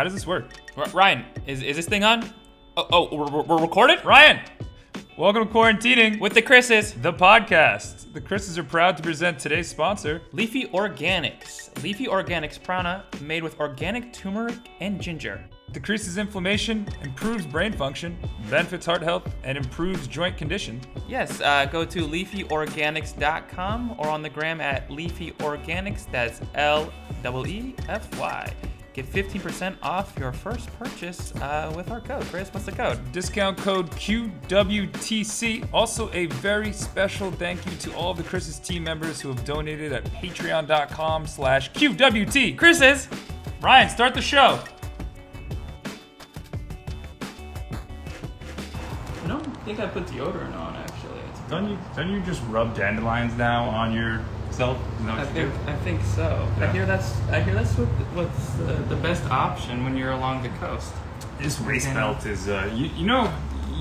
How does this work? Ryan, is this thing on? Oh, we're recorded? Ryan, welcome to Quarantining with the Chrises, the podcast. The Chrises are proud to present today's sponsor, Leafy Organics. Leafy Organics Prana, made with organic turmeric and ginger. Decreases inflammation, improves brain function, benefits heart health, and improves joint condition. Yes, go to leafyorganics.com or on the gram at leafyorganics, that's L-E-E-F-Y. Get 15% off your first purchase with our code. Chris, what's the code? Discount code QWTC. Also, a very special thank you to all of the Chris's team members who have donated at patreon.com/QWT. Chris's! Ryan, start the show! I don't think I put deodorant on, actually. Don't you just rub dandelions now on yourself? You know I think so. Yeah. I hear that's what's the best option when you're along the coast. This waist belt is you know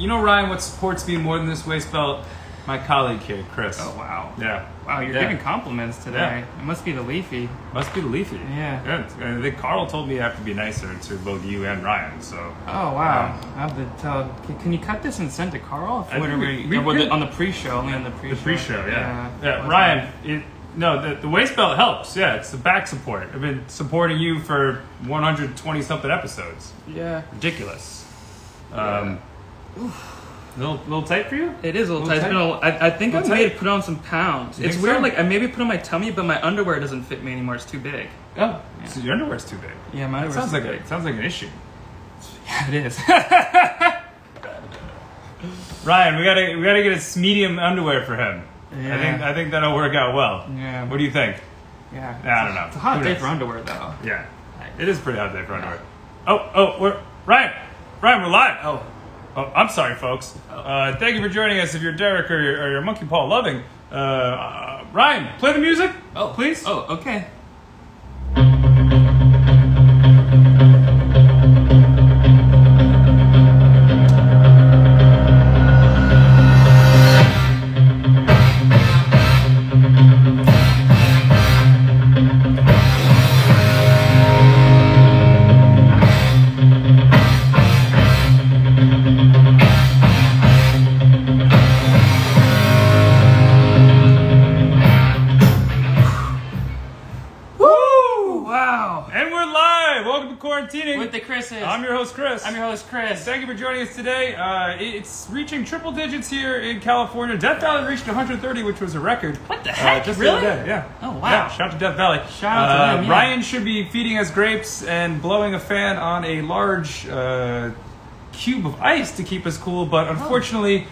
Ryan, what supports me more than this waist belt? My colleague here, Chris. Oh wow. Yeah. Wow, you're giving compliments today. Yeah. It must be the Leafy. Must be the Leafy. Yeah. And I think Carl told me I have to be nicer to both you and Ryan. So. Oh wow. I have to tell. Can you cut this and send to Carl? On the pre-show. Only on the pre-show. The pre-show. Yeah. Ryan. The waist belt helps. Yeah. It's the back support. I've been supporting you for 120 something episodes. Yeah. Ridiculous. Oof. A little tight for you? It is a little tight. I think I may have put on some pounds. It's weird, so? I maybe put on my tummy, but my underwear doesn't fit me anymore. It's too big. Oh, yeah. So your underwear's too big. Yeah, my underwear's too big. It sounds like an issue. Yeah, it is. Ryan, we gotta get a medium underwear for him. Yeah. I think that'll work out well. Yeah. What do you think? Yeah. I don't know. It's a hot day for underwear, though. Yeah. It is pretty hot day for underwear. Oh, Ryan, we're live. Oh, I'm sorry, folks. Thank you for joining us. If you're Derek or you're Monkey Paw loving, Ryan, play the music. Oh, please. Oh, okay. Chris. Thank you for joining us today. It's reaching triple digits here in California. Death Valley reached 130, which was a record. What the heck? Just really? The other day. Yeah. Oh, wow. Yeah. Shout out to Death Valley. Shout out to them, yeah. Ryan should be feeding us grapes and blowing a fan on a large cube of ice to keep us cool, but unfortunately,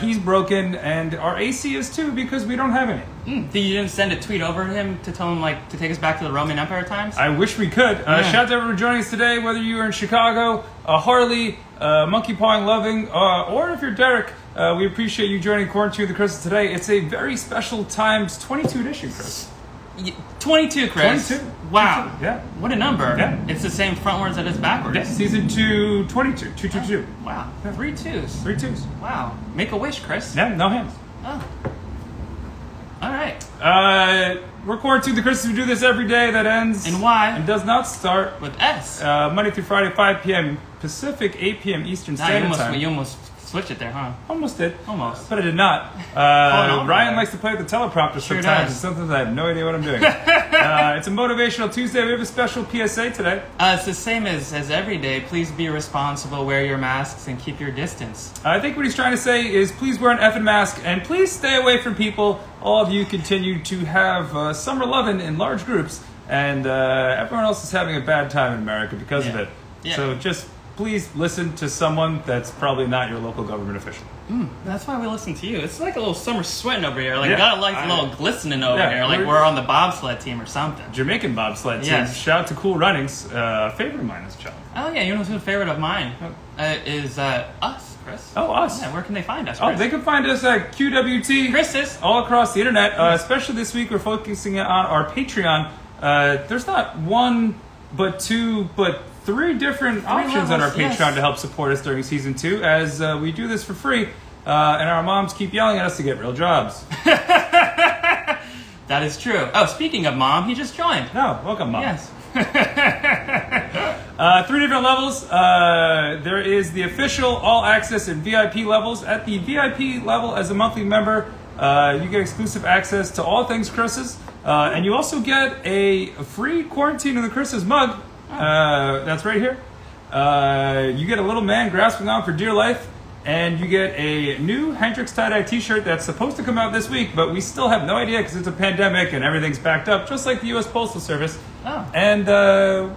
he's broken, and our AC is too, because we don't have any. You didn't send a tweet over to him to tell him to take us back to the Roman Empire times? I wish we could. Shout out to everyone for joining us today, whether you are in Chicago, Harley, Monkey Pawing Loving, or if you're Derek, we appreciate you joining Quarantine with the Chrises today. It's a very special times 22 edition, Chris. 22, Chris. 22. Wow. 22. Yeah. What a number. Yeah. It's the same frontwards that is backwards. Yeah. Season 2, 22. 222. Oh, wow. Yeah. 3 twos. 3 twos. Wow. Make a wish, Chris. Yeah, no hands. Oh. All right. We're Quarantined with the Chrises. We do this every day that ends. And why? And does not start. With S. Monday through Friday, 5 p.m. Pacific, 8 p.m. Eastern Standard Time. You almost switched it there, huh? Almost did. Almost. But I did not. Ryan likes to play with the teleprompter sometimes. And sometimes I have no idea what I'm doing. It's a Motivational Tuesday. We have a special PSA today. It's the same as every day. Please be responsible. Wear your masks and keep your distance. I think what he's trying to say is please wear an effing mask and please stay away from people. All of you continue to have summer loving in large groups. And everyone else is having a bad time in America because of it. Yeah. So just... please listen to someone that's probably not your local government official. That's why we listen to you. It's like a little summer sweating over here. Gotta like a little glistening over here. We're on the bobsled team or something. Jamaican bobsled team. Shout out to Cool Runnings. Favorite of mine is John. Oh, yeah. You know who's a favorite of mine? Is us, Chris. Oh, us. Yeah, where can they find us, Chris? Oh, they can find us at QWT. Chrises. All across the internet. Especially this week, we're focusing on our Patreon. There's not one, but two, but... three different options on our Patreon to help support us during Season 2, as we do this for free, and our moms keep yelling at us to get real jobs. That is true. Oh, speaking of Mom, he just joined. Oh, welcome, Mom. Yes. Three different levels. There is the official, all access, and VIP levels. At the VIP level, as a monthly member, you get exclusive access to all things Chrises. And you also get a free Quarantine with the Chrises mug. That's right here. You get a little man grasping on for dear life. And you get a new Hendrix tie-dye t-shirt that's supposed to come out this week, but we still have no idea because it's a pandemic and everything's backed up, just like the U.S. Postal Service. Oh. And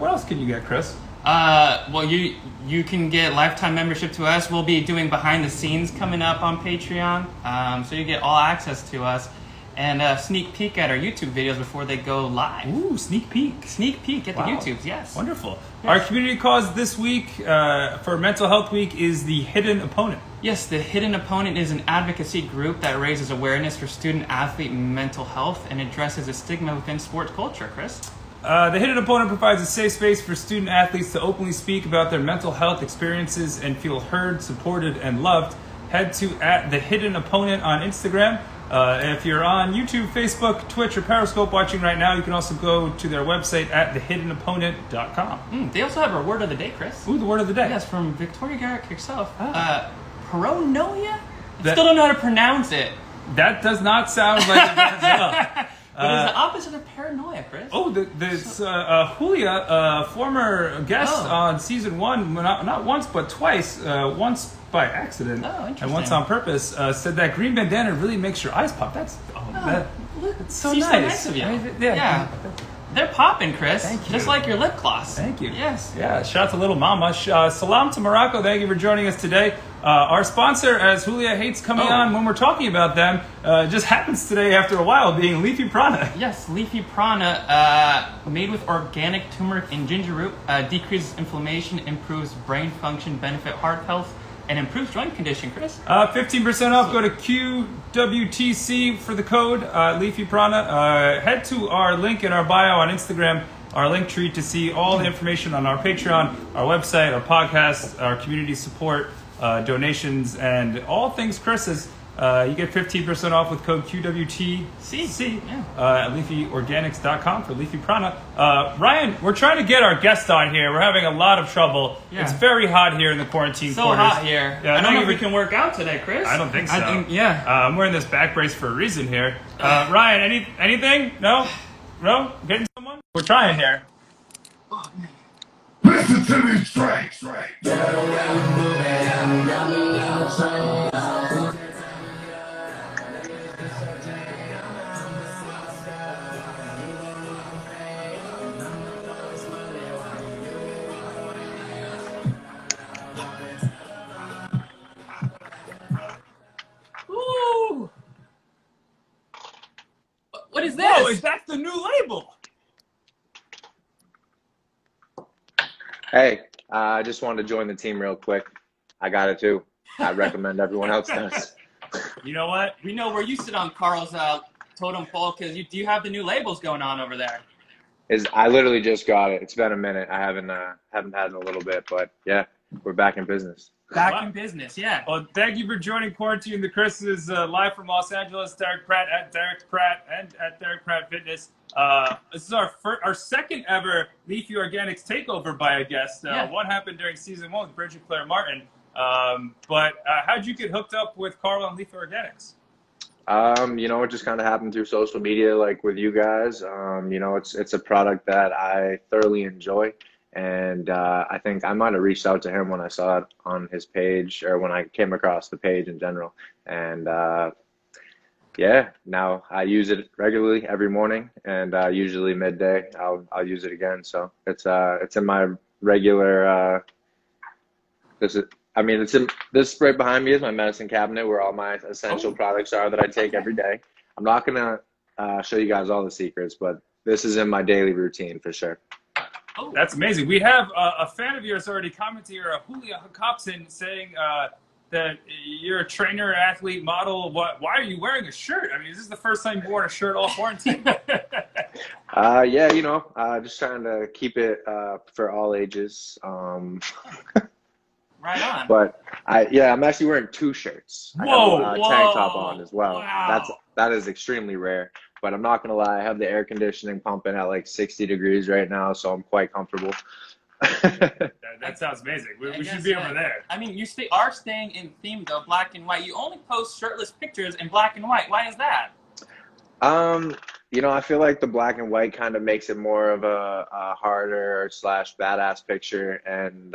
what else can you get, Chris? Well, you can get lifetime membership to us. We'll be doing behind the scenes coming up on Patreon. So you get all access to us and a sneak peek at our YouTube videos before they go live. Ooh, sneak peek. Sneak peek at the YouTubes, yes. Wonderful. Yes. Our community cause this week for Mental Health Week is The Hidden Opponent. Yes, The Hidden Opponent is an advocacy group that raises awareness for student-athlete mental health and addresses the stigma within sports culture, Chris. The Hidden Opponent provides a safe space for student-athletes to openly speak about their mental health experiences and feel heard, supported, and loved. Head to @TheHiddenOpponent on Instagram. If you're on YouTube, Facebook, Twitch, or Periscope watching right now, you can also go to their website at thehiddenopponent.com. They also have our word of the day, Chris. Ooh, the word of the day. Yes, from Victoria Garrick herself. Pronoia? I still don't know how to pronounce it. That does not sound like it as well. But it's the opposite of paranoia, Chris. Oh, Julia, former guest on season one, not once but twice, once by accident and once on purpose, said that green bandana really makes your eyes pop. That's so nice. So nice of you. Yeah. They're popping, Chris. Thank you. Just like your lip gloss. Thank you. Yes. Yeah, shout out to Little Mama. Salam to Morocco. Thank you for joining us today. Our sponsor, as Julia hates coming on when we're talking about them, just happens today after a while, being Leafy Prana. Yes, Leafy Prana, made with organic turmeric and ginger root, decreases inflammation, improves brain function, benefit heart health, and improves joint condition, Chris. 15% off. Go to QWTC for the code, Leafy Prana. Head to our link in our bio on Instagram, our link tree, to see all the information on our Patreon, our website, our podcast, our community support, donations, and all things Chris's. You get 15% off with code QWTC at LeafyOrganics.com for Leafy Prana. Ryan, we're trying to get our guest on here. We're having a lot of trouble. Yeah. It's very hot here in the quarantine quarters. So hot here. Yeah, I don't know if we can work out today, Chris. I don't think so. I'm wearing this back brace for a reason here. Ryan, anything? No? No? Getting someone? We're trying here. Oh, man. Listen to these tracks, right? Ooh! What is this? Oh, is that the new label? Hey, I just wanted to join the team real quick. I got it too. I recommend everyone else does. You know what? We know where you sit on Carl's totem pole, because do you have the new labels going on over there? I literally just got it. It's been a minute. I haven't had it in a little bit, but yeah, we're back in business. Back in business, yeah. Well, thank you for joining Quarantine with the Chrises live from Los Angeles. Derek Pratt at Derek Pratt and at Derek Pratt Fitness. This is our second ever Leafy Organics takeover by a guest. One happened during season one with Bridget Claire Martin. But how'd you get hooked up with Carl and Leafy Organics? It just kind of happened through social media, like with you guys. It's a product that I thoroughly enjoy. And I think I might have reached out to him when I saw it on his page, or when I came across the page in general. And now I use it regularly every morning, and usually midday I'll use it again. So it's in my regular. This right behind me is my medicine cabinet where all my essential products are that I take every day. I'm not gonna show you guys all the secrets, but this is in my daily routine for sure. Oh, that's amazing. We have a fan of yours already commenting here, Julia Hacobson, saying that you're a trainer, athlete, model. Why are you wearing a shirt? I mean, is this the first time you wore a shirt all quarantine? Just trying to keep it for all ages. Right on. But I'm actually wearing two shirts. Whoa, I have a tank top on as well. Wow. That is extremely rare. But I'm not going to lie, I have the air conditioning pumping at like 60 degrees right now, so I'm quite comfortable. That sounds amazing. We should be over there. I mean, you are staying in theme, though, black and white. You only post shirtless pictures in black and white. Why is that? You know, I feel like the black and white kind of makes it more of a harder / badass picture. And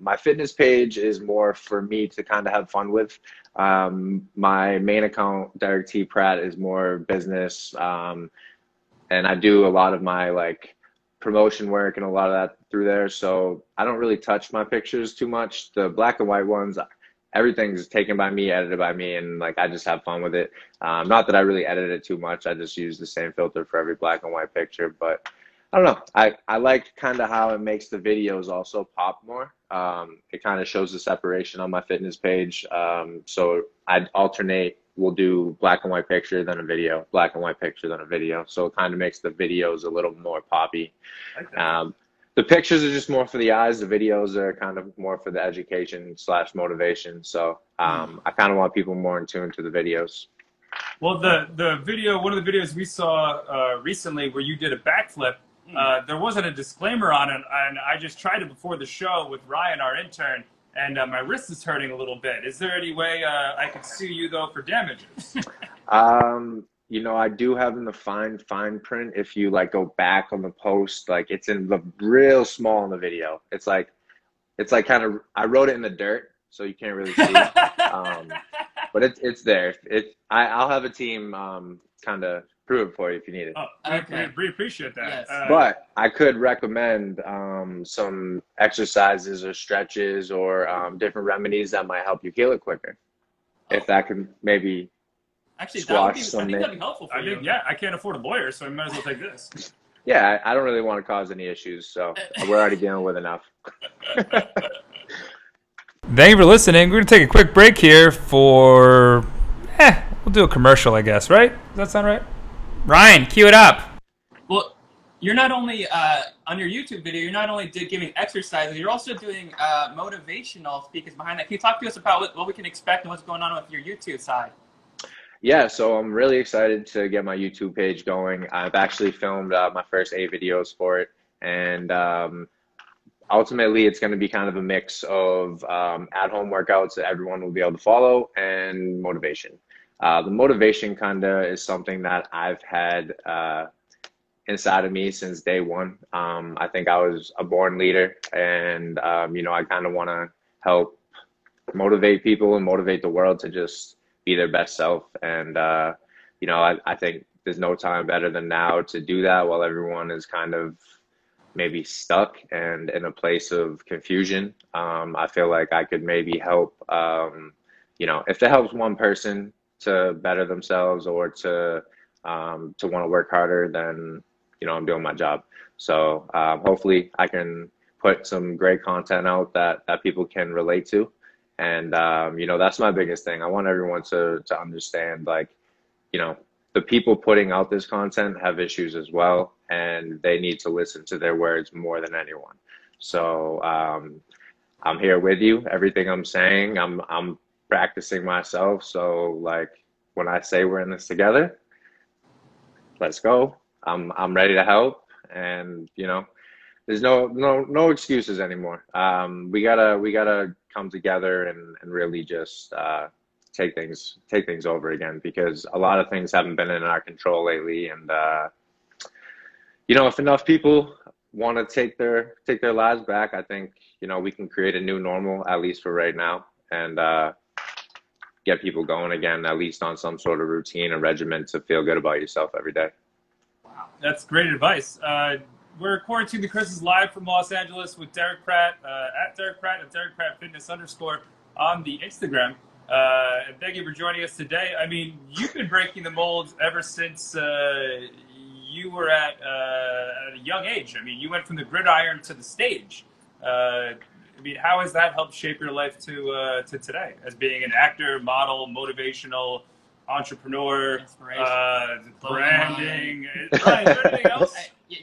my fitness page is more for me to kind of have fun with. My main account, Derek T. Pratt, is more business. And I do a lot of my, like, promotion work and a lot of that through there. So I don't really touch my pictures too much. The black and white ones, everything's taken by me, edited by me, and like I just have fun with it. Not that I really edit it too much. I just use the same filter for every black and white picture. But I don't know. I like kind of how it makes the videos also pop more. It kind of shows the separation on my fitness page. So I'd alternate. We'll do black and white picture, then a video, black and white picture, then a video. So it kind of makes the videos a little more poppy. Okay. The pictures are just more for the eyes. The videos are kind of more for the education / motivation. So I kind of want people more in tune to the videos. Well, the video, one of the videos we saw recently where you did a backflip, there wasn't a disclaimer on it. And I just tried it before the show with Ryan, our intern. And my wrist is hurting a little bit. Is there any way I could sue you, though, for damages? You know, I do have in the fine print, if you, like, go back on the post, like, it's in the real small in the video. It's like kind of, I wrote it in the dirt, so you can't really see it. But it's there. I'll have a team kind of prove it for you if you need it. Oh, okay. We appreciate that. Yes. But I could recommend some exercises or stretches or different remedies that might help you heal it quicker. Oh. If that can maybe squash some. I think that'd be helpful for you. Yeah, I can't afford a lawyer, so I might as well take this. Yeah, I don't really want to cause any issues, so we're already dealing with enough. Thank you for listening. We're going to take a quick break here for, we'll do a commercial, I guess, right? Does that sound right? Ryan, cue it up. Well, you're not only, on your YouTube video, you're not only giving exercises, you're also doing motivational speakers behind that. Can you talk to us about what we can expect and what's going on with your YouTube side? Yeah, so I'm really excited to get my YouTube page going. I've actually filmed my first 8 videos for it, and ultimately it's going to be kind of a mix of at-home workouts that everyone will be able to follow and motivation. The motivation kind of is something that I've had inside of me since day one. I think I was a born leader, and you know, I kind of want to help motivate people and motivate the world to just be their best self. And you know, I think there's no time better than now to do that while everyone is kind of maybe stuck and in a place of confusion. I feel like I could maybe help, you know, if it helps one person to better themselves or to want to work harder, then, you know, I'm doing my job. So hopefully I can put some great content out that people can relate to. And, you know, that's my biggest thing. I want everyone to understand, like, you know, the people putting out this content have issues as well, and they need to listen to their words more than anyone. So I'm here with you. Everything I'm saying, I'm practicing myself. So like when I say we're in this together, let's go. I'm ready to help, and you know, there's no excuses anymore. We gotta come together and really just take things over again, because a lot of things haven't been in our control lately. And you know, if enough people want to take their lives back, I think, you know, we can create a new normal, at least for right now, and get people going again, at least on some sort of routine and regimen to feel good about yourself every day. Wow, that's great advice. We're Quarantining the Chrises live from Los Angeles with Derek Pratt, at Derek Pratt and Derek Pratt Fitness _ on the Instagram. And thank you for joining us today. I mean, you've been breaking the mold ever since you were at a young age. I mean, you went from the gridiron to the stage. I mean, how has that helped shape your life to today, as being an actor, model, motivational, entrepreneur, branding? Is there anything else?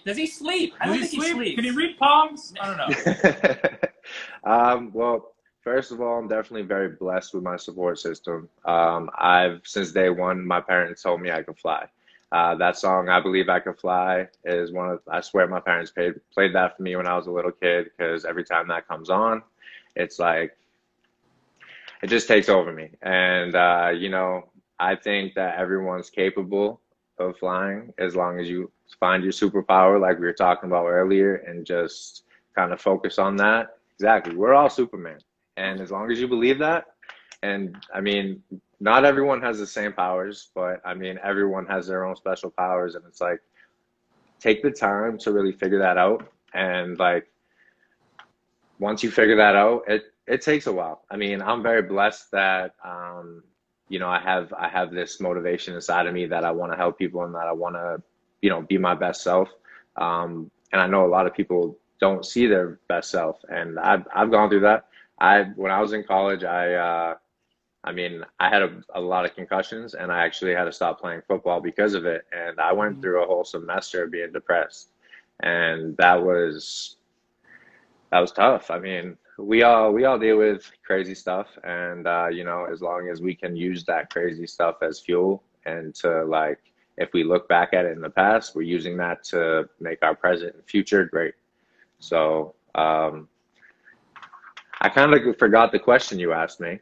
Does he sleep? I don't think he sleeps. Can he read palms? I don't know. Well, first of all, I'm definitely very blessed with my support system. I've since day one, my parents told me I could fly. That song, I Believe I Could Fly, is one of, I swear my parents played that for me when I was a little kid, because every time that comes on, it's like, it just takes over me. And, you know, I think that everyone's capable of flying as long as you find your superpower, like we were talking about earlier, and just kind of focus on that. Exactly. We're all Superman. And as long as you believe that, and I mean, not everyone has the same powers, but I mean, everyone has their own special powers. And it's like, take the time to really figure that out. And like, once you figure that out, it takes a while. I mean, I'm very blessed that, you know, I have this motivation inside of me that I want to help people and that I want to, you know, be my best self. And I know a lot of people don't see their best self. And I've gone through that. When I was in college, I mean, I had a lot of concussions, and I actually had to stop playing football because of it. And I went through a whole semester of being depressed, and that was tough. I mean, we all deal with crazy stuff, and you know, as long as we can use that crazy stuff as fuel, and to like, if we look back at it in the past, we're using that to make our present and future great. So, I kind of forgot the question you asked me.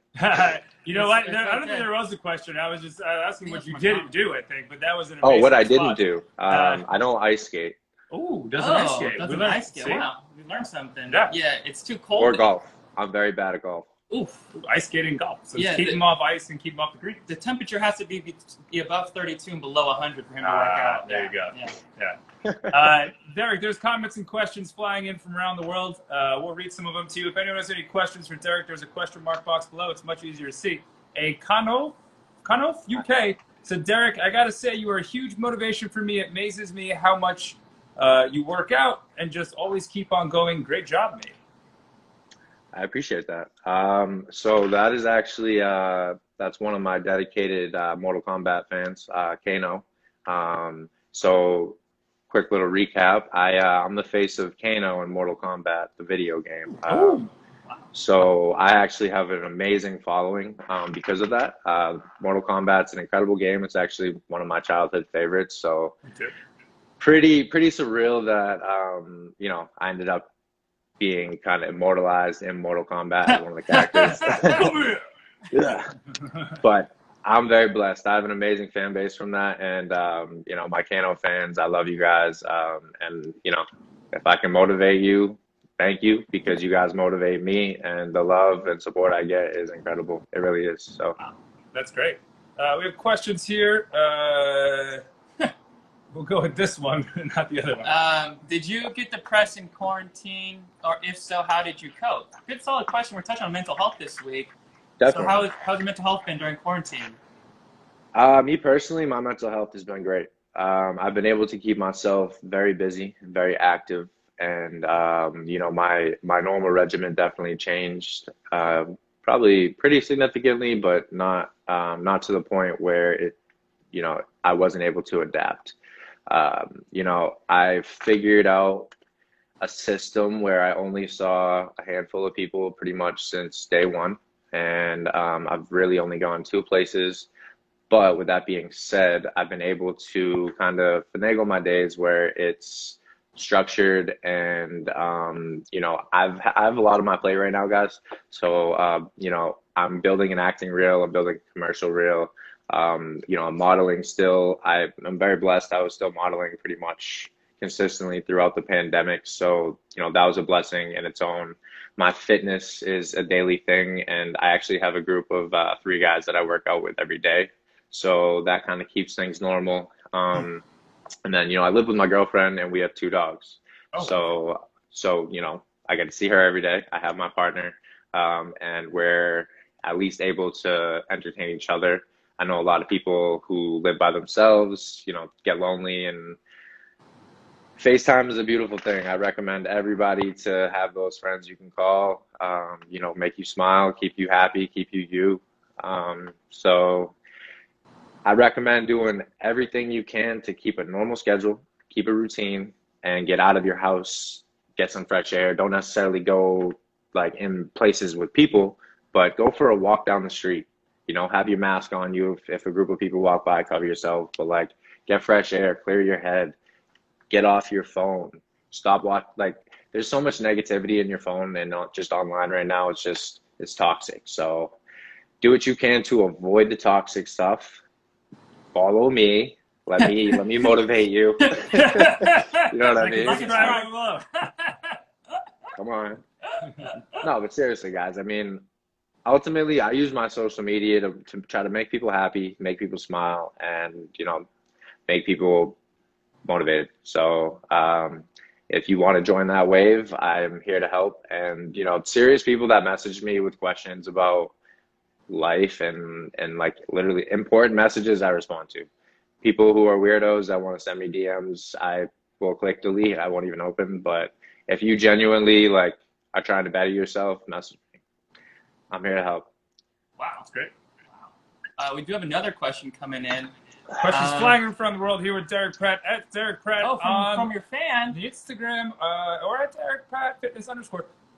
You know what? I don't think there was a question. I was just asking what you didn't do, I think, but that was an amazing response. Didn't do. I don't ice skate. Doesn't ice skate. Wow, we learned something. Yeah, it's too cold. Or golf. I'm very bad at golf. Oof. Ice skating, golf. So yeah, keep him off ice and keep him off the green. The temperature has to be above 32 and below 100 for him to work out. There you go. Yeah. Derek, there's comments and questions flying in from around the world. We'll read some of them to you. If anyone has any questions for Derek, there's a question mark box below. It's much easier to see. A Kano UK said, Derek, I got to say you are a huge motivation for me. It amazes me how much you work out and just always keep on going. Great job, mate. I appreciate that. So that is actually, that's one of my dedicated Mortal Kombat fans, Kano. So quick little recap. I'm the face of Kano in Mortal Kombat, the video game. So I actually have an amazing following because of that. Mortal Kombat's an incredible game. It's actually one of my childhood favorites. So pretty surreal that, you know, I ended up being kind of immortalized in Mortal Kombat as one of the characters. But I'm very blessed. I have an amazing fan base from that. And, you know, my Kano fans, I love you guys. And, you know, if I can motivate you, thank you, because you guys motivate me. And the love and support I get is incredible. It really is. So that's great. We have questions here. We'll go with this one, not the other one. Did you get depressed in quarantine? Or if so, how did you cope? Good solid question. We're touching on mental health this week. Definitely. So how's your mental health been during quarantine? Me personally, my mental health has been great. I've been able to keep myself very busy, very active. And, you know, my normal regimen definitely changed, probably pretty significantly, but not to the point where it, you know, I wasn't able to adapt. You know, I figured out a system where I only saw a handful of people pretty much since day one. And I've really only gone two places. But with that being said, I've been able to kind of finagle my days where it's structured. And, you know, I have a lot on my plate right now, guys. So, you know, I'm building an acting reel. I'm building a commercial reel. You know, I'm modeling still. I'm very blessed. I was still modeling pretty much consistently throughout the pandemic. So, you know, that was a blessing in its own. My fitness is a daily thing. And I actually have a group of 3 guys that I work out with every day. So that kind of keeps things normal. And then, you know, I live with my girlfriend and we have 2 dogs. So, you know, I get to see her every day. I have my partner and we're at least able to entertain each other. I know a lot of people who live by themselves, you know, get lonely, and FaceTime is a beautiful thing. I recommend everybody to have those friends you can call, you know, make you smile, keep you happy, keep you. So I recommend doing everything you can to keep a normal schedule, keep a routine, and get out of your house, get some fresh air. Don't necessarily go like in places with people, but go for a walk down the street. You know, have your mask on you. If a group of people walk by, cover yourself. But like, get fresh air, clear your head, get off your phone, stop watching. Like, there's so much negativity in your phone and not just online right now. It's just, it's toxic. So do what you can to avoid the toxic stuff. Follow me. Let me motivate you. You know what I mean? Come on. No, but seriously, guys, I mean, ultimately, I use my social media to try to make people happy, make people smile, and, you know, make people motivated. So if you want to join that wave, I'm here to help. And, you know, serious people that message me with questions about life and like literally important messages, I respond to. People who are weirdos that want to send me DMs, I will click delete. I won't even open. But if you genuinely like are trying to better yourself, message me. I'm here to help. Wow, that's great. Wow. We do have another question coming in. Questions flying in front of the world here with Derek Pratt at Derek Pratt. Oh, from your fan. The Instagram or at Derek Pratt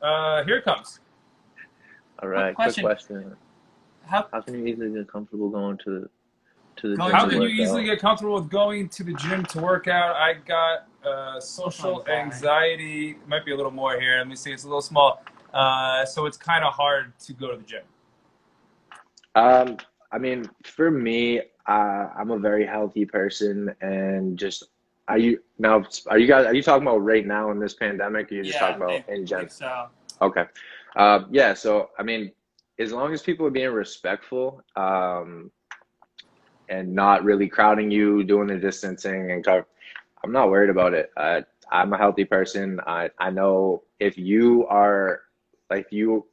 _. Here it comes. All right. Question. Quick question. How can you easily get comfortable going to the gym? How can you easily get comfortable with going to the gym to work out? I got social anxiety. It might be a little more here. Let me see. It's a little small. So it's kind of hard to go to the gym. I mean, for me, I'm a very healthy person, and just are you talking about right now in this pandemic? Or you're just talking about in general. So. Okay. Yeah. So I mean, as long as people are being respectful and not really crowding you, doing the distancing and cover, I'm not worried about it. I'm a healthy person. I know if you are if you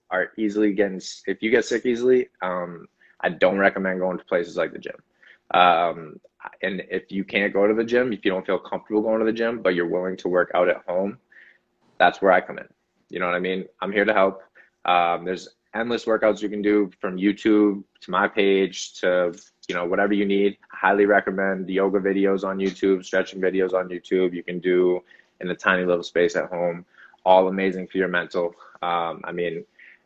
get sick easily, I don't recommend going to places like the gym. And if you can't go to the gym, if you don't feel comfortable going to the gym, but you're willing to work out at home, that's where I come in. You know what I mean? I'm here to help. There's endless workouts you can do, from YouTube to my page to, you know, whatever you need. I highly recommend the yoga videos on YouTube, stretching videos on YouTube. You can do in a tiny little space at home, all amazing for your mental. I mean,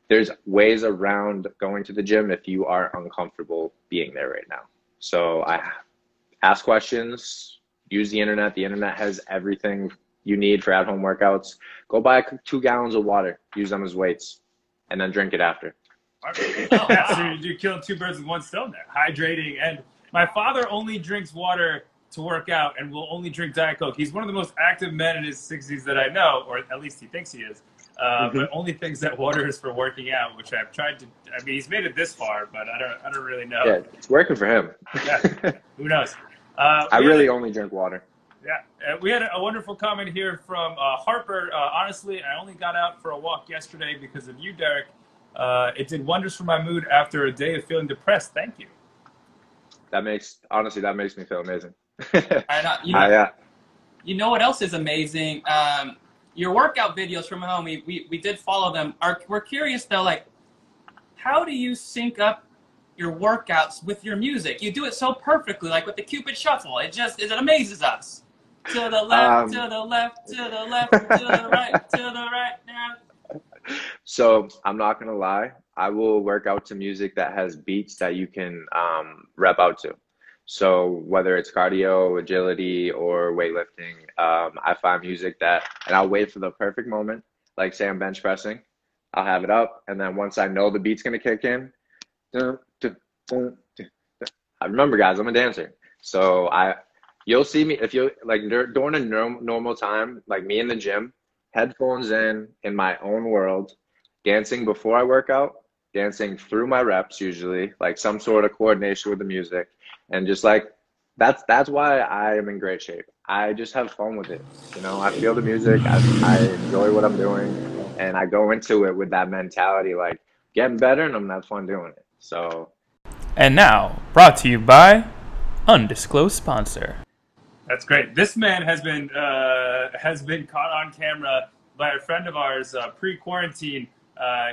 there's ways around going to the gym if you are uncomfortable being there right now. So I ask questions, use the internet. The internet has everything you need for at-home workouts. Go buy 2 gallons of water, use them as weights, and then drink it after. Oh, wow. So you're killing two birds with one stone there, hydrating. And my father only drinks water to work out and will only drink Diet Coke. He's one of the most active men in his 60s that I know, or at least he thinks he is. But only thinks that water is for working out, which I've tried to. I mean, he's made it this far, but I don't really know. Yeah, it's working for him. Yeah, who knows? I really only drink water. Yeah, we had a wonderful comment here from Harper. Honestly, I only got out for a walk yesterday because of you, Derek. It did wonders for my mood after a day of feeling depressed. Thank you. That makes me feel amazing. You know what else is amazing? Your workout videos from home, we did follow them. We're curious though, like, how do you sync up your workouts with your music? You do it so perfectly, like with the Cupid Shuffle. It amazes us. To the left, to the left, to the left, to the right, now. So I'm not gonna lie, I will work out to music that has beats that you can rep out to. So whether it's cardio, agility, or weightlifting, I find music that, and I'll wait for the perfect moment. Like, say I'm bench pressing, I'll have it up, and then once I know the beat's gonna kick in, I remember, guys, I'm a dancer. So you'll see me, if you like, during a normal time, like me in the gym, headphones in my own world, dancing before I work out, dancing through my reps usually, like some sort of coordination with the music. And just like, that's why I am in great shape. I just have fun with it. You know, I feel the music, I enjoy what I'm doing, and I go into it with that mentality, like getting better, and I'm gonna have fun doing it. So. And now, brought to you by undisclosed sponsor. That's great. This man has been caught on camera by a friend of ours pre-quarantine.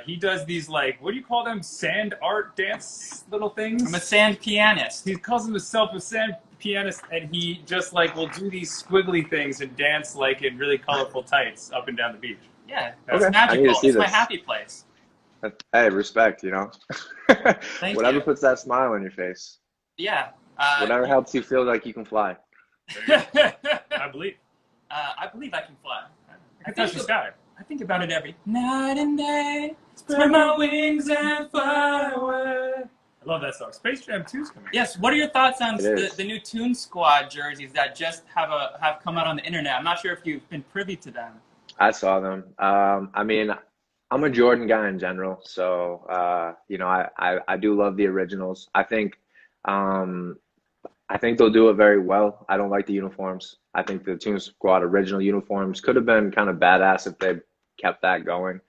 He does these, like, what do you call them? Sand art dance little things? I'm a sand pianist. He calls himself a sand pianist, and he just, like, will do these squiggly things and dance, like, in really colorful tights up and down the beach. Yeah, that's magical. It's my happy place. Hey, respect, you know? Whatever puts that smile on your face. Yeah. Whatever helps you feel like you can fly. There you go. I believe I can fly. I can touch the sky. I think about it every night and day. Spread my wings and fly away. I love that song. Space Jam 2 is coming out. Yes. What are your thoughts on the new Toon Squad jerseys that just have come out on the internet? I'm not sure if you've been privy to them. I saw them. I mean, I'm a Jordan guy in general, so you know, I do love the originals. I think they'll do it very well. I don't like the uniforms. I think the Toon Squad original uniforms could have been kind of badass if they kept that going.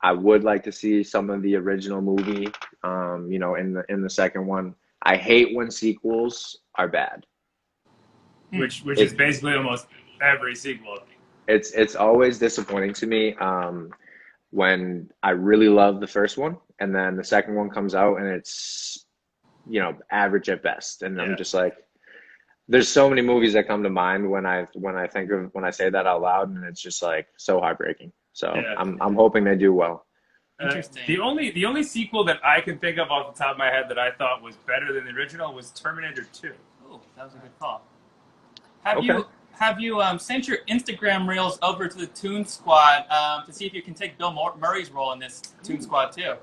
I would like to see some of the original movie, you know, in the second one. I hate when sequels are bad. Which is basically almost every sequel. It's always disappointing to me when I really love the first one and then the second one comes out and it's, you know, average at best. And yeah. I'm just like, there's so many movies that come to mind when I say that out loud, and it's just like so heartbreaking. So yeah. I'm hoping they do well. Interesting. The only sequel that I can think of off the top of my head that I thought was better than the original was Terminator 2. Oh, that was a good call. Have you sent your Instagram reels over to the Toon Squad to see if you can take Bill Murray's role in this Toon Squad too?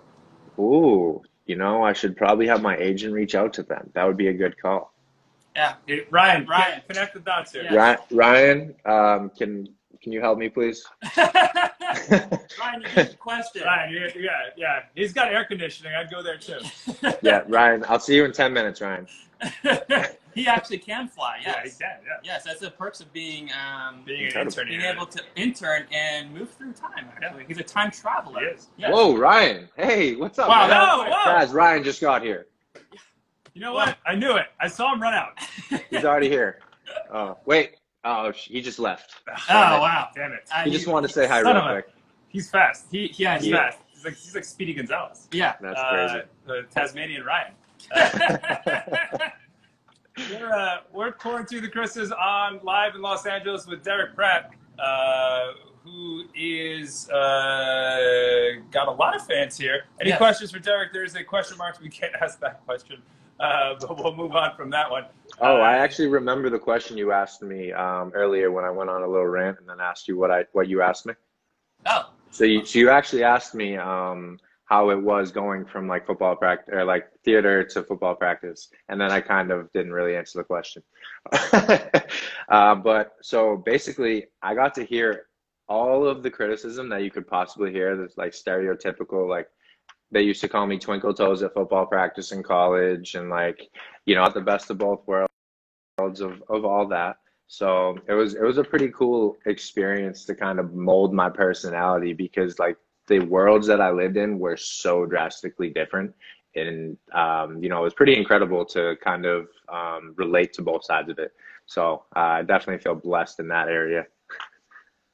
Ooh, you know, I should probably have my agent reach out to them. That would be a good call. Yeah, Ryan, connect the dots here. Yeah. Ryan, can you help me, please? Ryan, you got a question. Ryan, yeah, he's got air conditioning. I'd go there too. Yeah, Ryan, I'll see you in 10 minutes, Ryan. He actually can fly. Yes. Yeah, he can. Yeah. Yes, that's the perks of being able to intern and move through time. Actually, yeah. He's a time traveler. He is. Yes. Whoa, Ryan! Hey, what's up? Wow, man? No, guys, Ryan just got here. You know what? I knew it. I saw him run out. He's already here. Oh, wait. Oh, he just left. Wow. Damn it. He just wanted to say hi real quick. He's fast. He's fast. He's like Speedy Gonzalez. Yeah. That's crazy. The Tasmanian Ryan. We're Quarantining with the Chrises on live in Los Angeles with Derek Pratt, who is got a lot of fans here. Any questions for Derek? There is a question mark. We can't ask that question. But we'll move on from that one. Oh, I actually remember the question you asked me earlier when I went on a little rant and then asked you what you asked me. Oh. So you actually asked me how it was going from like football practice or like theater to football practice, and then I kind of didn't really answer the question. But so basically, I got to hear all of the criticism that you could possibly hear. That's like stereotypical, like. They used to call me Twinkle Toes at football practice in college, and like, you know, at the best of both worlds of all that. So it was a pretty cool experience to kind of mold my personality, because like the worlds that I lived in were so drastically different, and you know, it was pretty incredible to kind of relate to both sides of it. So I definitely feel blessed in that area.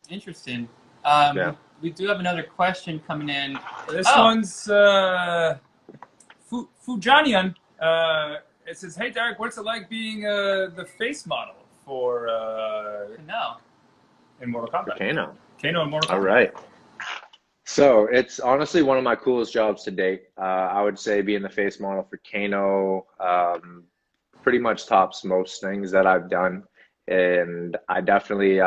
Interesting. Yeah. We do have another question coming in. This one's Fujanian. It says, "Hey Derek, what's it like being the face model for Kano in Mortal Kombat?" Kano in Mortal Kombat. All right. So it's honestly one of my coolest jobs to date. I would say being the face model for Kano pretty much tops most things that I've done, and I definitely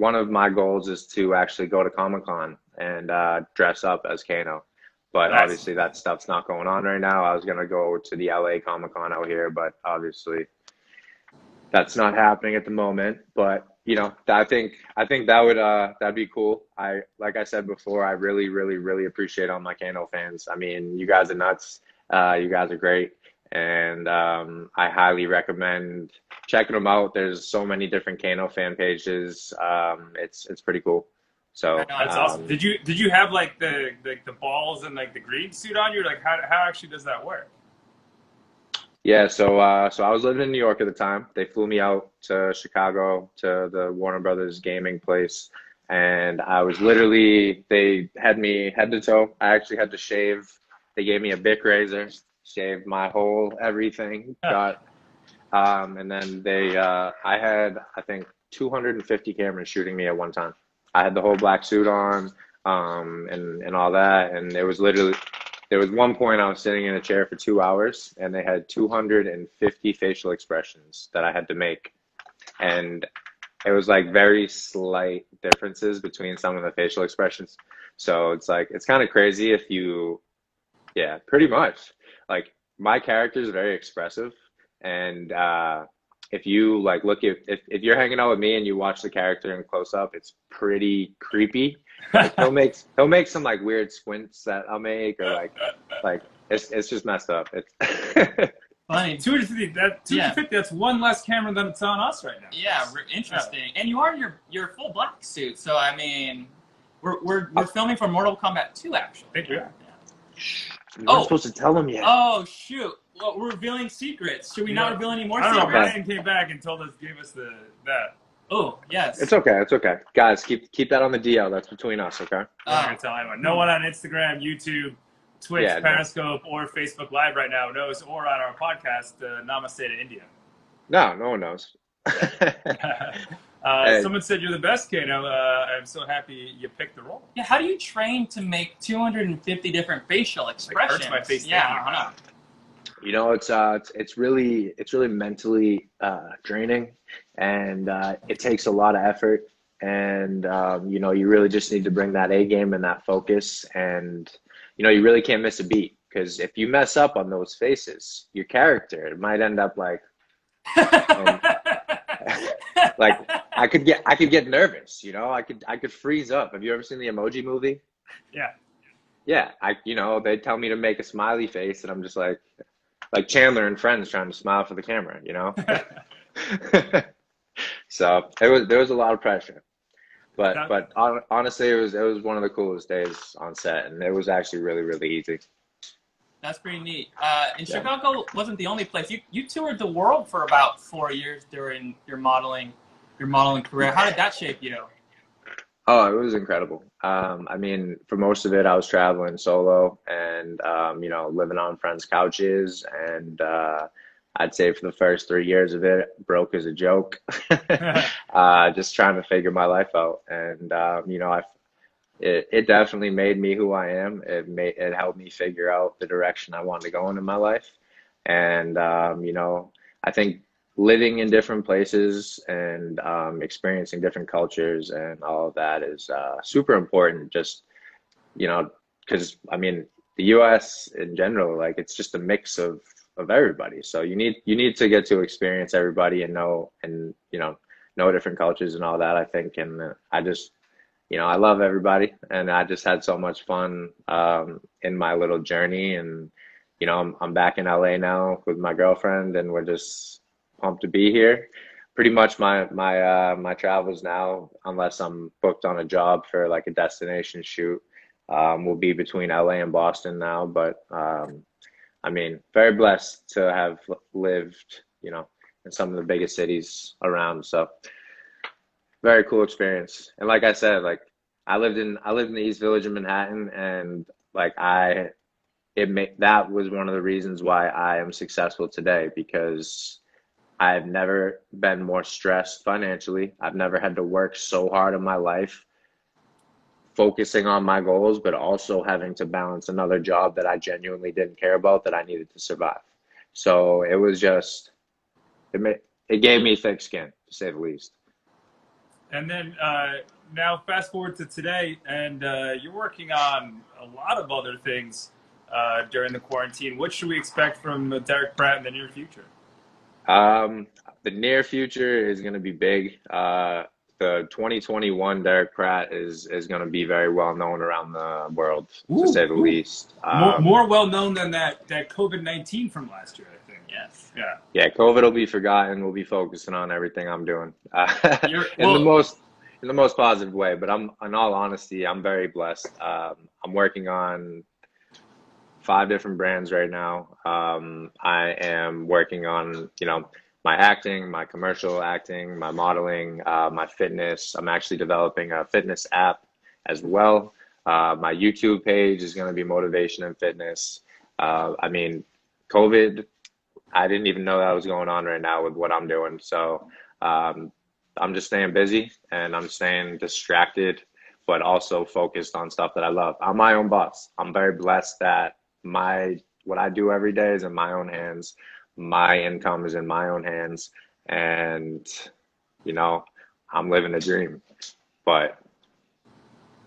one of my goals is to actually go to Comic-Con and dress up as Kano. But nice. Obviously that stuff's not going on right now. I was going to go to the LA Comic-Con out here, but obviously that's not happening at the moment. But, you know, I think that would that'd be cool. Like I said before, I really, really, really appreciate all my Kano fans. I mean, you guys are nuts. You guys are great. And I highly recommend checking them out. There's so many different Kano fan pages. It's pretty cool. So that's awesome. Did you have like the balls and like the green suit on you? Like how actually does that work? Yeah, so I was living in New York at the time. They flew me out to Chicago to the Warner Brothers gaming place, and I was literally, they had me head to toe. I actually had to shave. They gave me a Bic razor. Shaved my whole everything, got and then they I had, I think, 250 cameras shooting me at one time. I had the whole black suit on and all that, and it was literally There was one point I was sitting in a chair for 2 hours and they had 250 facial expressions that I had to make. And it was like very slight differences between some of the facial expressions. So it's like, it's kind of crazy if you, yeah, pretty much. Like my character is very expressive. And if you like, look at, if you're hanging out with me and you watch the character in close up, it's pretty creepy. Like, he'll make some like weird squints that I'll make, or like it's just messed up. It's funny. 250, that's one less camera than it's on us right now. Yeah, interesting. And you are in your full black suit, so I mean, we're filming for Mortal Kombat 2 actually. Thank you. Yeah. You're not supposed to tell them yet. Oh shoot! Well, we're revealing secrets. Should we not reveal any more secrets? I don't know. Brian came back and told us, gave us that. Oh yes. It's okay. It's okay, guys. Keep that on the DL. That's between us, okay? I'm not gonna tell anyone. No one on Instagram, YouTube, Twitch, Periscope, or Facebook Live right now knows, or on our podcast, Namaste to India. No, no one knows. Someone said you're the best, Kano. I'm so happy you picked the role. Yeah, how do you train to make 250 different facial expressions? Like, hurts my face. Yeah, I don't know. You know, it's really mentally draining, and it takes a lot of effort. And you know, you really just need to bring that A game and that focus. And you know, you really can't miss a beat, because if you mess up on those faces, your character, it might end up like, like I could get nervous. You know, I could freeze up. Have you ever seen the Emoji Movie? Yeah. Yeah, you know, they tell me to make a smiley face, and I'm just like. Like Chandler and Friends trying to smile for the camera, you know? So there was a lot of pressure. But honestly, it was one of the coolest days on set, and it was actually really, really easy. That's pretty neat. And Chicago wasn't the only place. You toured the world for about 4 years during your modeling career. How did that shape you? Oh, it was incredible. I mean, for most of it, I was traveling solo and, you know, living on friends' couches. And I'd say for the first 3 years of it, broke as a joke, just trying to figure my life out. And, you know, it definitely made me who I am. It helped me figure out the direction I wanted to go in my life. And, you know, I think living in different places and experiencing different cultures and all of that is super important, just, you know, because I mean, the US in general, like, it's just a mix of everybody. So you need to get to experience everybody and know different cultures and all that, I think. And I just, you know, I love everybody, and I just had so much fun in my little journey. And, you know, I'm back in LA now with my girlfriend, and we're just pumped to be here. Pretty much my travels now, unless I'm booked on a job for like a destination shoot, will be between LA and Boston now. But I mean, very blessed to have lived, you know, in some of the biggest cities around. So very cool experience. And like I said, like I lived in the East Village of Manhattan, and like that was one of the reasons why I am successful today, because I've never been more stressed financially. I've never had to work so hard in my life, focusing on my goals, but also having to balance another job that I genuinely didn't care about, that I needed to survive. So it was just, it gave me thick skin, to say the least. And then now fast forward to today, and you're working on a lot of other things during the quarantine. What should we expect from Derek Pratt in the near future? The near future is going to be big. The 2021 Derek Pratt is going to be very well known around the world, to say the least. More well known than that COVID-19 from last year, I think. Yes. Yeah. Yeah. COVID will be forgotten. We'll be focusing on everything I'm doing in the most positive way. But I'm, in all honesty, I'm very blessed. I'm working on 5 different brands right now. I am working on, you know, my acting, my commercial acting, my modeling, my fitness. I'm actually developing a fitness app as well. My YouTube page is going to be motivation and fitness. I mean, COVID, I didn't even know that was going on right now with what I'm doing. So I'm just staying busy, and I'm staying distracted, but also focused on stuff that I love. I'm my own boss. I'm very blessed that what I do every day is in my own hands. My income is in my own hands, and you know, I'm living a dream. But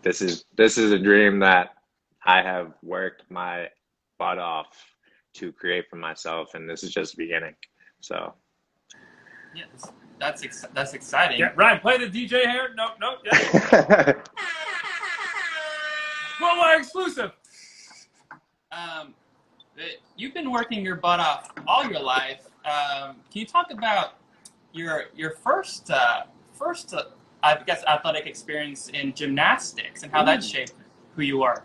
this is a dream that I have worked my butt off to create for myself, and this is just the beginning. So yes, that's exciting. Yeah, Ryan, play the DJ here. Nope. Yeah. Worldwide exclusive. You've been working your butt off all your life. Can you talk about your first I guess athletic experience in gymnastics and how that shaped who you are?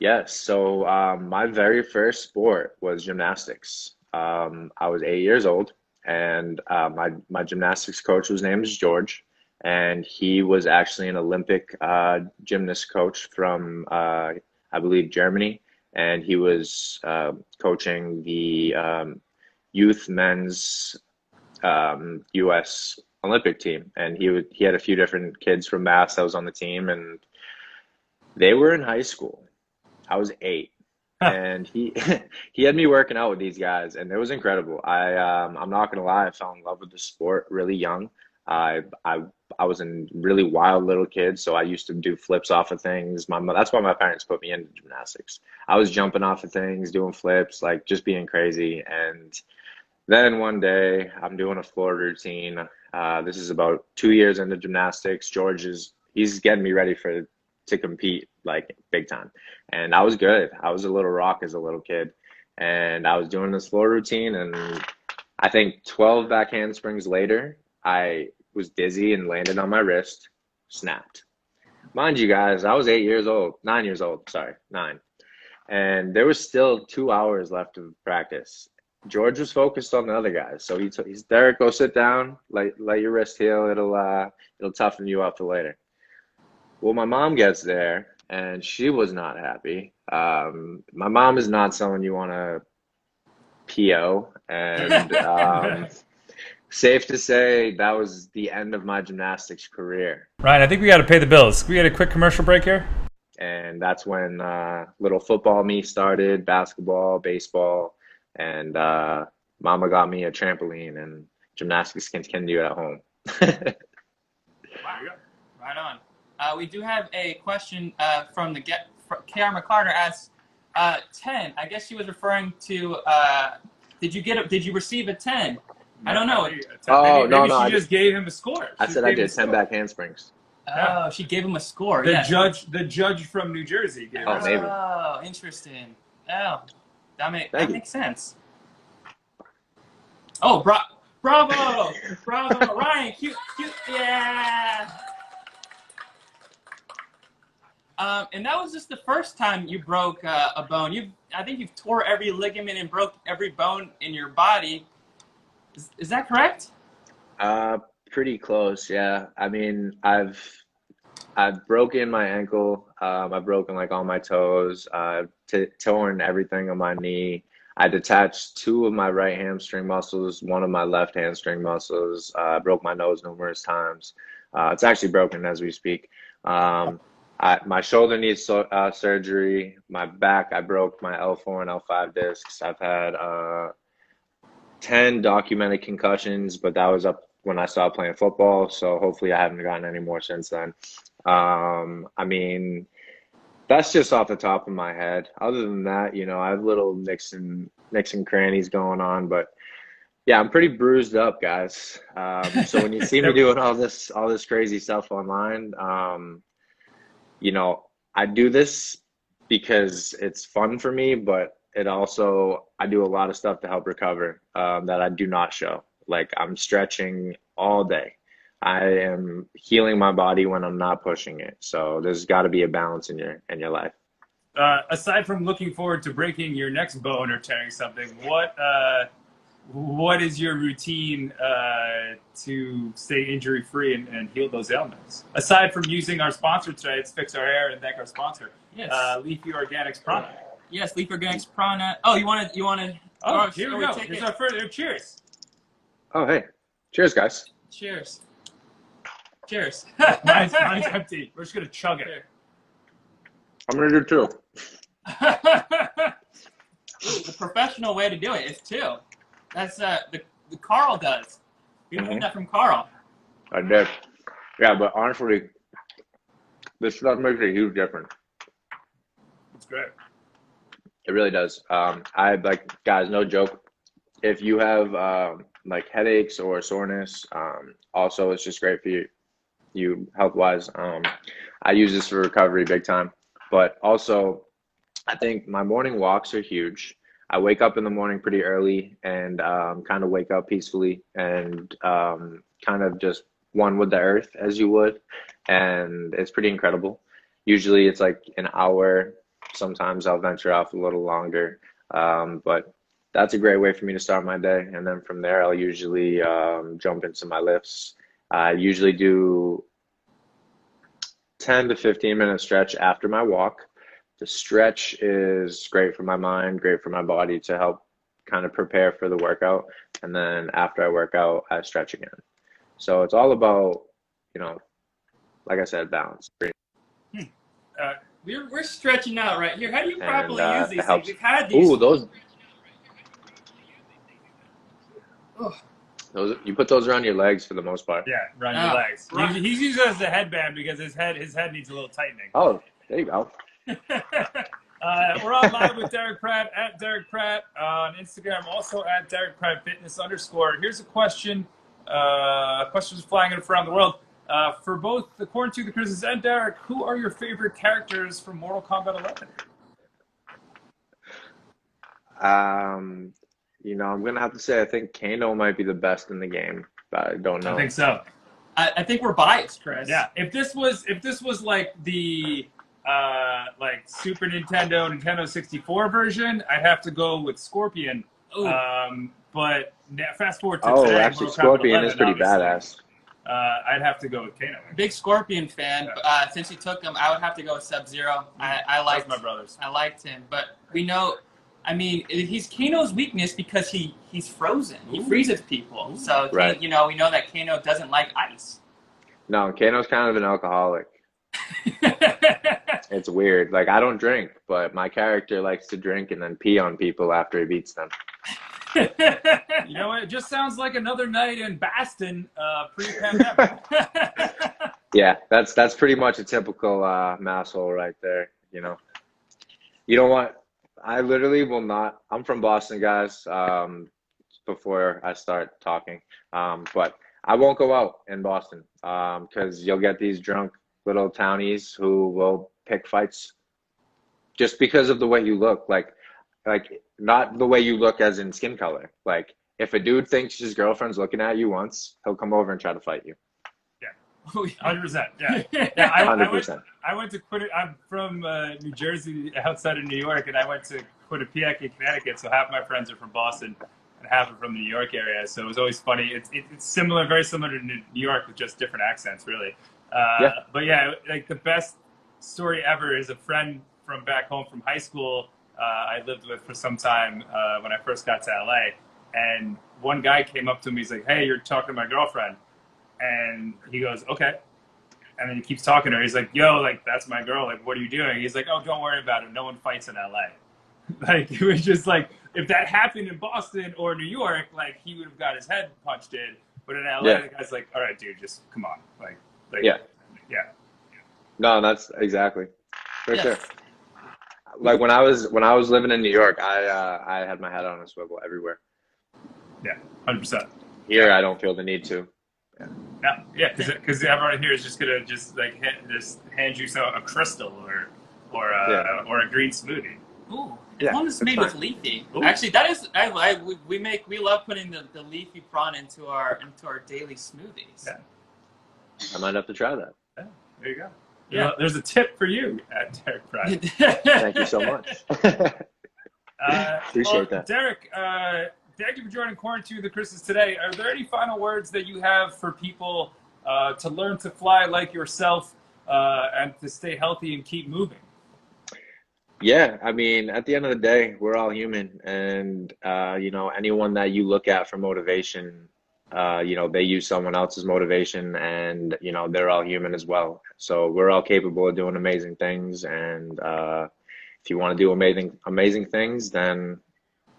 Yes. So my very first sport was gymnastics. I was 8 years old, and my gymnastics coach, whose name is George, and he was actually an Olympic gymnast coach from I believe Germany, and he was coaching the youth men's U.S. Olympic team, and he had a few different kids from Mass that was on the team, and they were in high school. I was 8, and he had me working out with these guys, and it was incredible. I'm not gonna lie, I fell in love with the sport really young. I was a really wild little kid, so I used to do flips off of things. That's why my parents put me into gymnastics. I was jumping off of things, doing flips, like just being crazy. And then one day, I'm doing a floor routine. This is about 2 years into gymnastics. George he's getting me ready to compete, like big time. And I was good. I was a little rock as a little kid. And I was doing this floor routine, and I think 12 back handsprings later, I was dizzy and landed on my wrist, snapped. Mind you guys, I was 9 years old. And there was still 2 hours left of practice. George was focused on the other guys. So he's Derek, go sit down, let your wrist heal. It'll toughen you up for later. Well, my mom gets there, and she was not happy. My mom is not someone you want to PO, and safe to say that was the end of my gymnastics career. Ryan, I think we got to pay the bills. We had a quick commercial break here. And that's when little football me started, basketball, baseball, and mama got me a trampoline, and gymnastics can do it at home. Wow. Right on. We do have a question from Kara McCarter asks, 10. I guess she was referring to, did you receive a 10? I don't know. Maybe she just gave him a score. I did 10 back handsprings. Oh, she gave him a score. The judge from New Jersey gave him a score. Oh, interesting. Oh, that makes sense. Oh, bravo. Bravo. Ryan, cute. Yeah. And that was just the first time you broke a bone. I think you've tore every ligament and broke every bone in your body. Is that correct? Pretty close, yeah. I mean, I've broken my ankle. I've broken like all my toes. I've torn everything on my knee. I detached two of my right hamstring muscles, one of my left hamstring muscles. I broke my nose numerous times. It's actually broken as we speak. My shoulder needs surgery. My back, I broke my L4 and L5 discs. I've had 10 documented concussions, but that was up when I stopped playing football. So hopefully I haven't gotten any more since then. I mean, that's just off the top of my head. Other than that, you know, I have little nicks and crannies going on, but yeah, I'm pretty bruised up, guys. So when you see me doing all this crazy stuff online, you know, I do this because it's fun for me, but it also, I do a lot of stuff to help recover that I do not show. Like, I'm stretching all day. I am healing my body when I'm not pushing it. So there's got to be a balance in your life. Aside from looking forward to breaking your next bone or tearing something, what is your routine to stay injury-free and heal those ailments? Aside from using our sponsor today, let's fix our hair and thank our sponsor. Yes. Leafy Organics Prana. Yes, Leafy Organics Prana. Oh, you want to? Oh, here we go. Here's our first. Cheers. Oh, hey. Cheers, guys. Cheers. Mine's empty. We're just going to chug it. I'm going to do two. the professional way to do it is two. That's the Carl does. You learned that from Carl. I did. Yeah, but honestly, this stuff makes a huge difference. It's great. It really does. I like, guys, no joke. If you have like headaches or soreness, also it's just great for you, health wise. I use this for recovery big time, but also I think my morning walks are huge. I wake up in the morning pretty early and kind of wake up peacefully and kind of just one with the earth as you would. And it's pretty incredible. Usually it's like an hour. Sometimes I'll venture off a little longer, but that's a great way for me to start my day. And then from there, I'll usually jump into my lifts. I usually do 10 to 15 minute stretch after my walk. The stretch is great for my mind, great for my body to help kind of prepare for the workout. And then after I work out, I stretch again. So it's all about, you know, like I said, balance. We're stretching out right here. How do you properly use these things? We've had these. Ooh, those. Oh. Those, you put those around your legs for the most part. Yeah, around your legs. Right. He's using it as a headband because his head needs a little tightening. Oh, there you go. We're on live with Derek Pratt, at Derek Pratt on Instagram, also at Derek Pratt Fitness _. Here's a question. Questions flying in from around the world. For both the Quarantining with the Chrises and Derek, who are your favorite characters from Mortal Kombat 11? You know, I'm gonna have to say I think Kano might be the best in the game, but I don't know. I think so. I think we're biased, Chris. Yeah. If this was like the like Super Nintendo, Nintendo 64 version, I'd have to go with Scorpion. Ooh. But fast forward to today, actually Scorpion is pretty badass. I'd have to go with Kano. Big Scorpion fan. Yeah. Since you took him, I would have to go with Sub-Zero. I liked my brothers. I liked him, but we know. I mean, he's Kano's weakness because he's frozen. He freezes people. So, right. You know, we know that Kano doesn't like ice. No, Kano's kind of an alcoholic. It's weird. Like, I don't drink, but my character likes to drink and then pee on people after he beats them. You know, it just sounds like another night in Boston pre-pandemic. Yeah, that's pretty much a typical masshole right there, you know. You don't want... I literally will not. I'm from Boston, guys, before I start talking. But I won't go out in Boston because you'll get these drunk little townies who will pick fights just because of the way you look. Like not the way you look as in skin color. Like, if a dude thinks his girlfriend's looking at you once, he'll come over and try to fight you. 100%. Yeah. Yeah, I went to Quinnipiac. I'm from New Jersey, outside of New York, and I went to Quinnipiac in Connecticut. So half my friends are from Boston, and half are from the New York area. So it was always funny. It's similar, very similar to New York, with just different accents, really. Yeah. But yeah, like the best story ever is a friend from back home from high school I lived with for some time when I first got to LA, and one guy came up to me. He's like, "Hey, you're talking to my girlfriend." And he goes, "Okay." And then he keeps talking to her. He's like, "Yo, like, that's my girl. Like, what are you doing?" He's like, "Oh, don't worry about it. No one fights in LA." Like, it was just like, if that happened in Boston or New York, like, he would have got his head punched in. But in LA, the guy's like, "All right, dude, just come on." Like yeah. No, that's exactly. For sure. Like, when I was living in New York, I had my head on a swivel everywhere. Yeah, 100%. Here, I don't feel the need to. Yeah, because everyone here is just gonna hand you a crystal or a green smoothie. Ooh, as long as it's made with leafy. Ooh. Actually, that is we love putting the leafy prawn into our daily smoothies. Yeah. I might have to try that. Yeah, there you go. Yeah, there's a tip for you at Derek Pratt. Thank you so much. Appreciate that, Derek. Thank you for joining Quarantining with the Chrises today. Are there any final words that you have for people to learn to fly like yourself and to stay healthy and keep moving? Yeah, I mean, at the end of the day, we're all human. And, you know, anyone that you look at for motivation, you know, they use someone else's motivation and, you know, they're all human as well. So we're all capable of doing amazing things. And if you want to do amazing things, then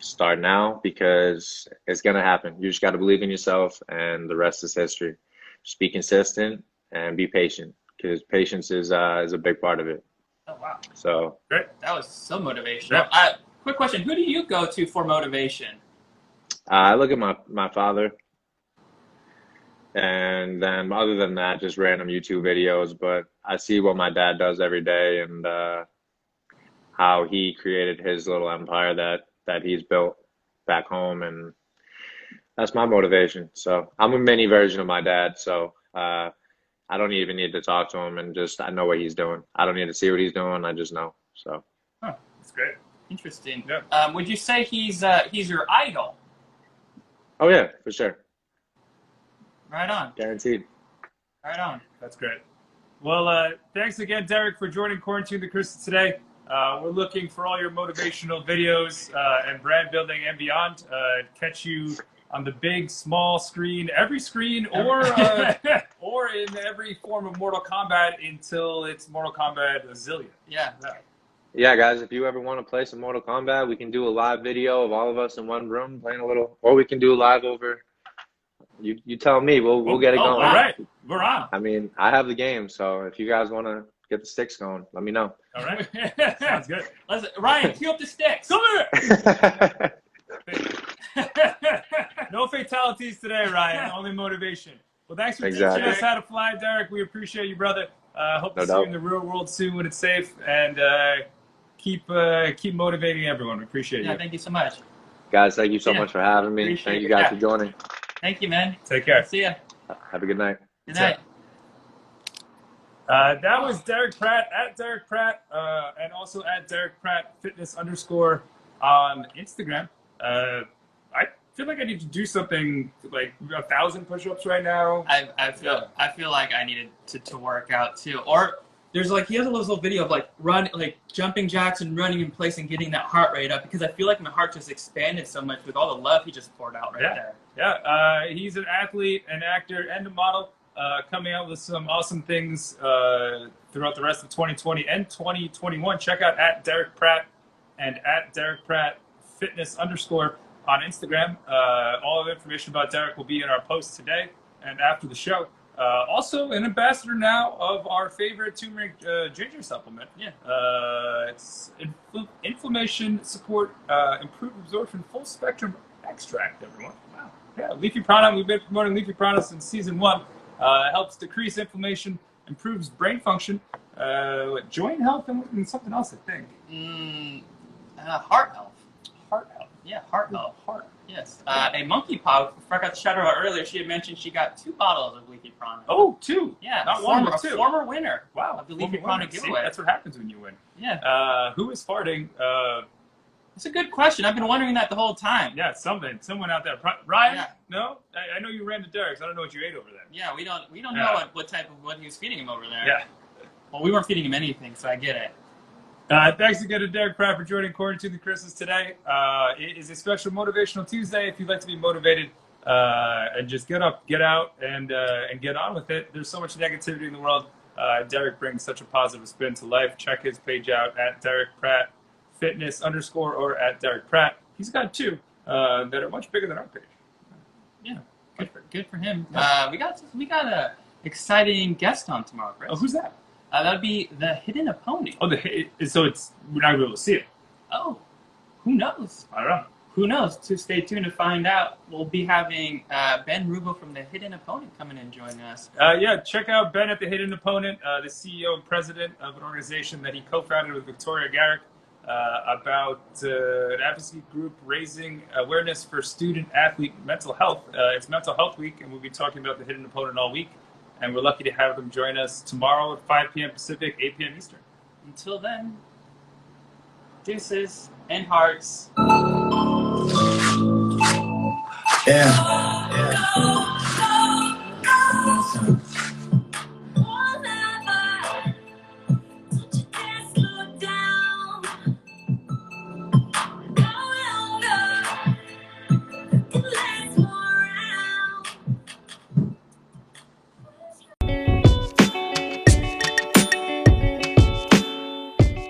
start now, because it's going to happen. You just got to believe in yourself, and the rest is history. Just be consistent and be patient, because patience is a big part of it. Oh, wow. So great. That was so motivational. Yeah. Quick question. Who do you go to for motivation? I look at my father. And then other than that, just random YouTube videos. But I see what my dad does every day, and how he created his little empire that he's built back home. And that's my motivation. So I'm a mini version of my dad. So I don't even need to talk to him, and just I know what he's doing. I don't need to see what he's doing. I just know. So that's great. Interesting. Yeah. Would you say he's your idol? Oh, yeah, for sure. Right on. Guaranteed. Right on. That's great. Well, thanks again, Derek, for joining Quarantining with the Chrises today. We're looking for all your motivational videos and brand building and beyond. Catch you on the big, small screen, every screen, or or in every form of Mortal Kombat until it's Mortal Kombat a zillion. Yeah. Yeah, guys, if you ever want to play some Mortal Kombat, we can do a live video of all of us in one room playing a little, or we can do live over. You tell me, we'll get it going. All right, we're on. I mean, I have the game, so if you guys want to get the sticks going, let me know. All right, sounds good. Listen, Ryan, cue up the sticks. Come here. No fatalities today, Ryan. Only motivation. Well, thanks for teaching us how to fly, Derek. We appreciate you, brother. Hope to see you in the real world soon when it's safe, and keep motivating everyone. We appreciate you. Yeah, thank you so much, guys. Thank you so much for having me. Appreciate thank you guys for joining. Thank you, man. Take care. See ya. Have a good night. Good night. That was Derek Pratt, at Derek Pratt, and also at Derek Pratt Fitness _ on Instagram. I feel like I need to do something like 1,000 push-ups right now. I feel like I needed to work out too. Or there's like, he has a little video of like jumping jacks and running in place and getting that heart rate up, because I feel like my heart just expanded so much with all the love he just poured out there. Yeah, he's an athlete, an actor, and a model, coming out with some awesome things throughout the rest of 2020 and 2021. Check out at Derek Pratt and at Derek Pratt Fitness _ on Instagram. All the information about Derek will be in our post today and after the show. Also an ambassador now of our favorite turmeric ginger supplement. Yeah. It's inflammation support, improved absorption, full spectrum extract, everyone. Wow. Yeah, Leafy Prana. We've been promoting Leafy Prana since season 1. Helps decrease inflammation, improves brain function, joint health, and something else, I think. Heart health. Heart health. Yeah, heart health. Heart. Yes. A monkey paw. I forgot to shout her out earlier. She had mentioned she got 2 bottles of Leafy Prana. Oh, 2? Yeah. Not one, but 2. A former winner. Wow. Of the Leafy Prana giveaway. That's what happens when you win. Yeah. Who is farting? It's a good question. I've been wondering that the whole time. Yeah, someone out there. Ryan? Yeah. No? I know you ran to Derek's. I don't know what you ate over there. Yeah, we don't know what type of what he was feeding him over there. Yeah. Well, we weren't feeding him anything, so I get it. Thanks again to Derek Pratt for joining Quarantining with the Chrises today. It is a special motivational Tuesday. If you'd like to be motivated, and just get up, get out, and get on with it. There's so much negativity in the world. Derek brings such a positive spin to life. Check his page out at Derek Pratt Fitness _ or at Derek Pratt. He's got 2 that are much bigger than our page. Yeah, good for him. Yeah. We got a exciting guest on tomorrow, Chris. Oh, who's that? That'd be The Hidden Opponent. Oh, we're not gonna be able to see it. Oh, who knows? I don't know. Who knows? To stay tuned to find out. We'll be having Ben Rubo from The Hidden Opponent coming and joining us. Yeah, check out Ben at The Hidden Opponent, the CEO and president of an organization that he co-founded with Victoria Garrick, about an advocacy group raising awareness for student-athlete mental health. It's Mental Health Week, and we'll be talking about The Hidden Opponent all week. And we're lucky to have them join us tomorrow at 5 p.m. Pacific, 8 p.m. Eastern. Until then, deuces and hearts. Yeah.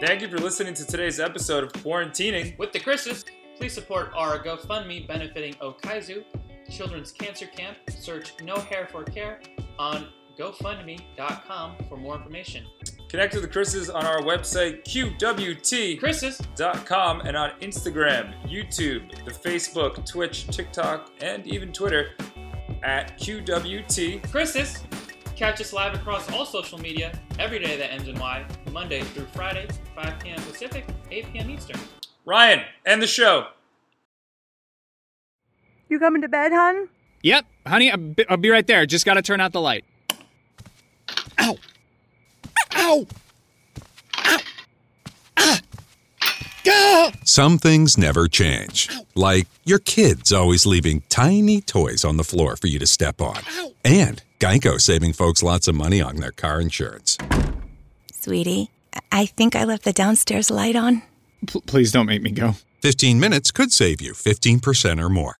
Thank you for listening to today's episode of Quarantining with the Chrises. Please support our GoFundMe benefiting Okizu, Children's Cancer Camp. Search No Hair for Care on GoFundMe.com for more information. Connect with the Chrises on our website, qwtchrises.com, and on Instagram, YouTube, the Facebook, Twitch, TikTok, and even Twitter at qwtchrises. Catch us live across all social media every day that ends in Y, Monday through Friday, 5 p.m. Pacific, 8 p.m. Eastern. Ryan, end the show. You coming to bed, hon? Yep, honey, I'll be right there. Just gotta turn out the light. Ow! Ow! Ow! Ah! Gah! Some things never change. Ow. Like your kids always leaving tiny toys on the floor for you to step on. Ow. And Geico saving folks lots of money on their car insurance. Sweetie, I think I left the downstairs light on. Please don't make me go. 15 minutes could save you 15% or more.